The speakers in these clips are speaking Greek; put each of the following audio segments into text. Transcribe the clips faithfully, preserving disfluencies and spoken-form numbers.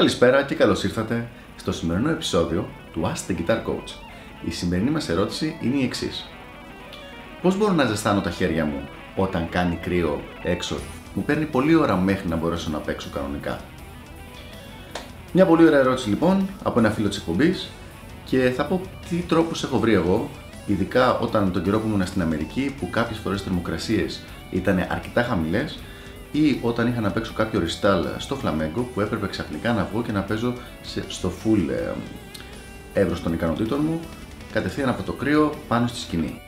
Καλησπέρα και καλώς ήρθατε στο σημερινό επεισόδιο του Ask the Guitar Coach. Η σημερινή μας ερώτηση είναι η εξής. Πώς μπορώ να ζεστάνω τα χέρια μου όταν κάνει κρύο έξω? Μου παίρνει πολλή ώρα μέχρι να μπορέσω να παίξω κανονικά. Μια πολύ ωραία ερώτηση λοιπόν από ένα φίλο της εκπομπής και θα πω τι τρόπους έχω βρει εγώ, ειδικά όταν τον καιρό που ήμουν στην Αμερική, που κάποιες φορές οι θερμοκρασίες ήταν αρκετά χαμηλές, ή όταν είχα να παίξω κάποιο ριστάλ στο φλαμέγκο που έπρεπε ξαφνικά να βγω και να παίζω στο full ε, εύρος των ικανοτήτων μου, κατευθείαν από το κρύο πάνω στη σκηνή.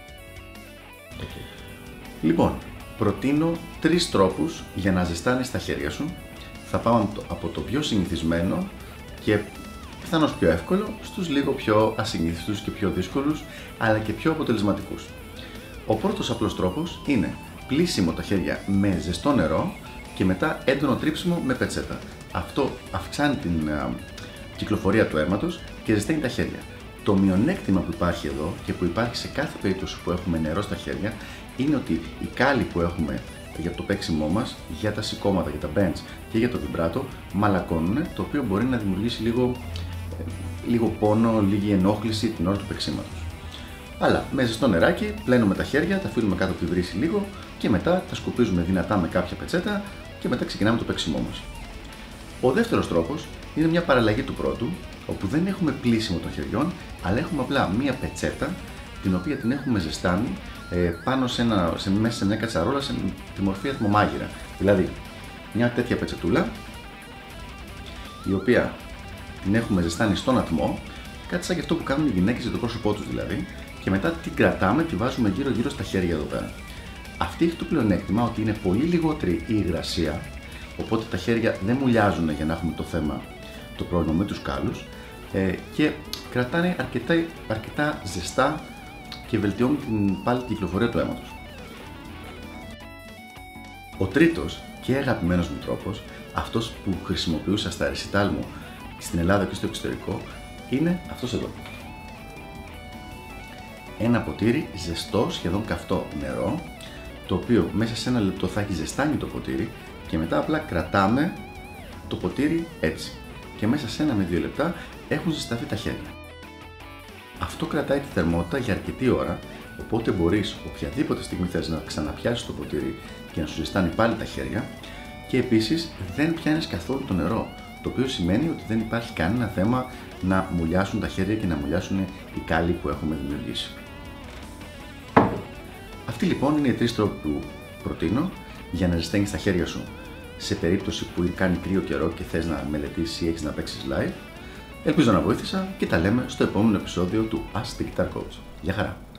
Okay. Λοιπόν, προτείνω τρεις τρόπους για να ζεστάνεις τα χέρια σου. Θα πάμε από το πιο συνηθισμένο και πιθανώς πιο εύκολο στους λίγο πιο ασυνήθιστους και πιο δύσκολους, αλλά και πιο αποτελεσματικούς. Ο πρώτος απλός τρόπος είναι πλύσιμο τα χέρια με ζεστό νερό και μετά έντονο τρίψιμο με πετσέτα. Αυτό αυξάνει την α, κυκλοφορία του αίματος και ζεσταίνει τα χέρια. Το μειονέκτημα που υπάρχει εδώ και που υπάρχει σε κάθε περίπτωση που έχουμε νερό στα χέρια είναι ότι η κάλη που έχουμε για το παίξιμό μας, για τα σηκώματα, για τα bench και για το βιμπράτο μαλακώνουν, το οποίο μπορεί να δημιουργήσει λίγο, λίγο πόνο, λίγη ενόχληση την ώρα του παίξιματος. Αλλά με ζεστό νεράκι πλένουμε τα χέρια, τα αφήνουμε κάτω από τη βρύση λίγο και μετά τα σκουπίζουμε δυνατά με κάποια πετσέτα και μετά ξεκινάμε το παίξιμό μας. Ο δεύτερος τρόπος είναι μια παραλλαγή του πρώτου, όπου δεν έχουμε πλύσιμο των χεριών, αλλά έχουμε απλά μια πετσέτα την οποία την έχουμε ζεστάνει ε, πάνω σε ένα, σε, μέσα σε μια κατσαρόλα σε τη μορφή ατμομάγειρα. Δηλαδή μια τέτοια πετσετούλα η οποία την έχουμε ζεστάνει στον ατμό, κάτι σαν και αυτό που κάνουν οι γυναίκες για το πρόσωπό τους δηλαδή. Και μετά την κρατάμε, τη βάζουμε γύρω-γύρω στα χέρια εδώ πέρα. Αυτή έχει το πλεονέκτημα ότι είναι πολύ λιγότερη η υγρασία, οπότε τα χέρια δεν μουλιάζουν για να έχουμε το θέμα, το πρόβλημα με τους κάλους ε, και κρατάνε αρκετά, αρκετά ζεστά και βελτιώνουν την, πάλι την κυκλοφορία του αίματος. Ο τρίτος και αγαπημένος μου τρόπος, αυτός που χρησιμοποιούσα στα ρεσιτάλ μου στην Ελλάδα και στο εξωτερικό, είναι αυτός εδώ. Ένα ποτήρι ζεστό, σχεδόν καυτό νερό, το οποίο μέσα σε ένα λεπτό θα έχει ζεστάνει το ποτήρι και μετά απλά κρατάμε το ποτήρι έτσι και μέσα σε ένα με δύο λεπτά έχουν ζεσταθεί τα χέρια. Αυτό κρατάει τη θερμότητα για αρκετή ώρα, οπότε μπορείς οποιαδήποτε στιγμή θες να ξαναπιάσεις το ποτήρι και να σου ζεστάνει πάλι τα χέρια και επίσης δεν πιάνεις καθόλου το νερό, το οποίο σημαίνει ότι δεν υπάρχει κανένα θέμα να μουλιάσουν τα χέρια και να μουλιάσουν οι κάλοι που έχουμε δημιουργήσει. Αυτοί λοιπόν είναι οι τρεις τρόποι που προτείνω για να ζεσταίνεις τα χέρια σου σε περίπτωση που κάνει κρύο καιρό και θες να μελετήσεις ή έχεις να παίξεις live. Ελπίζω να βοήθησα και τα λέμε στο επόμενο επεισόδιο του Ask the Guitar Coach. Γεια χαρά!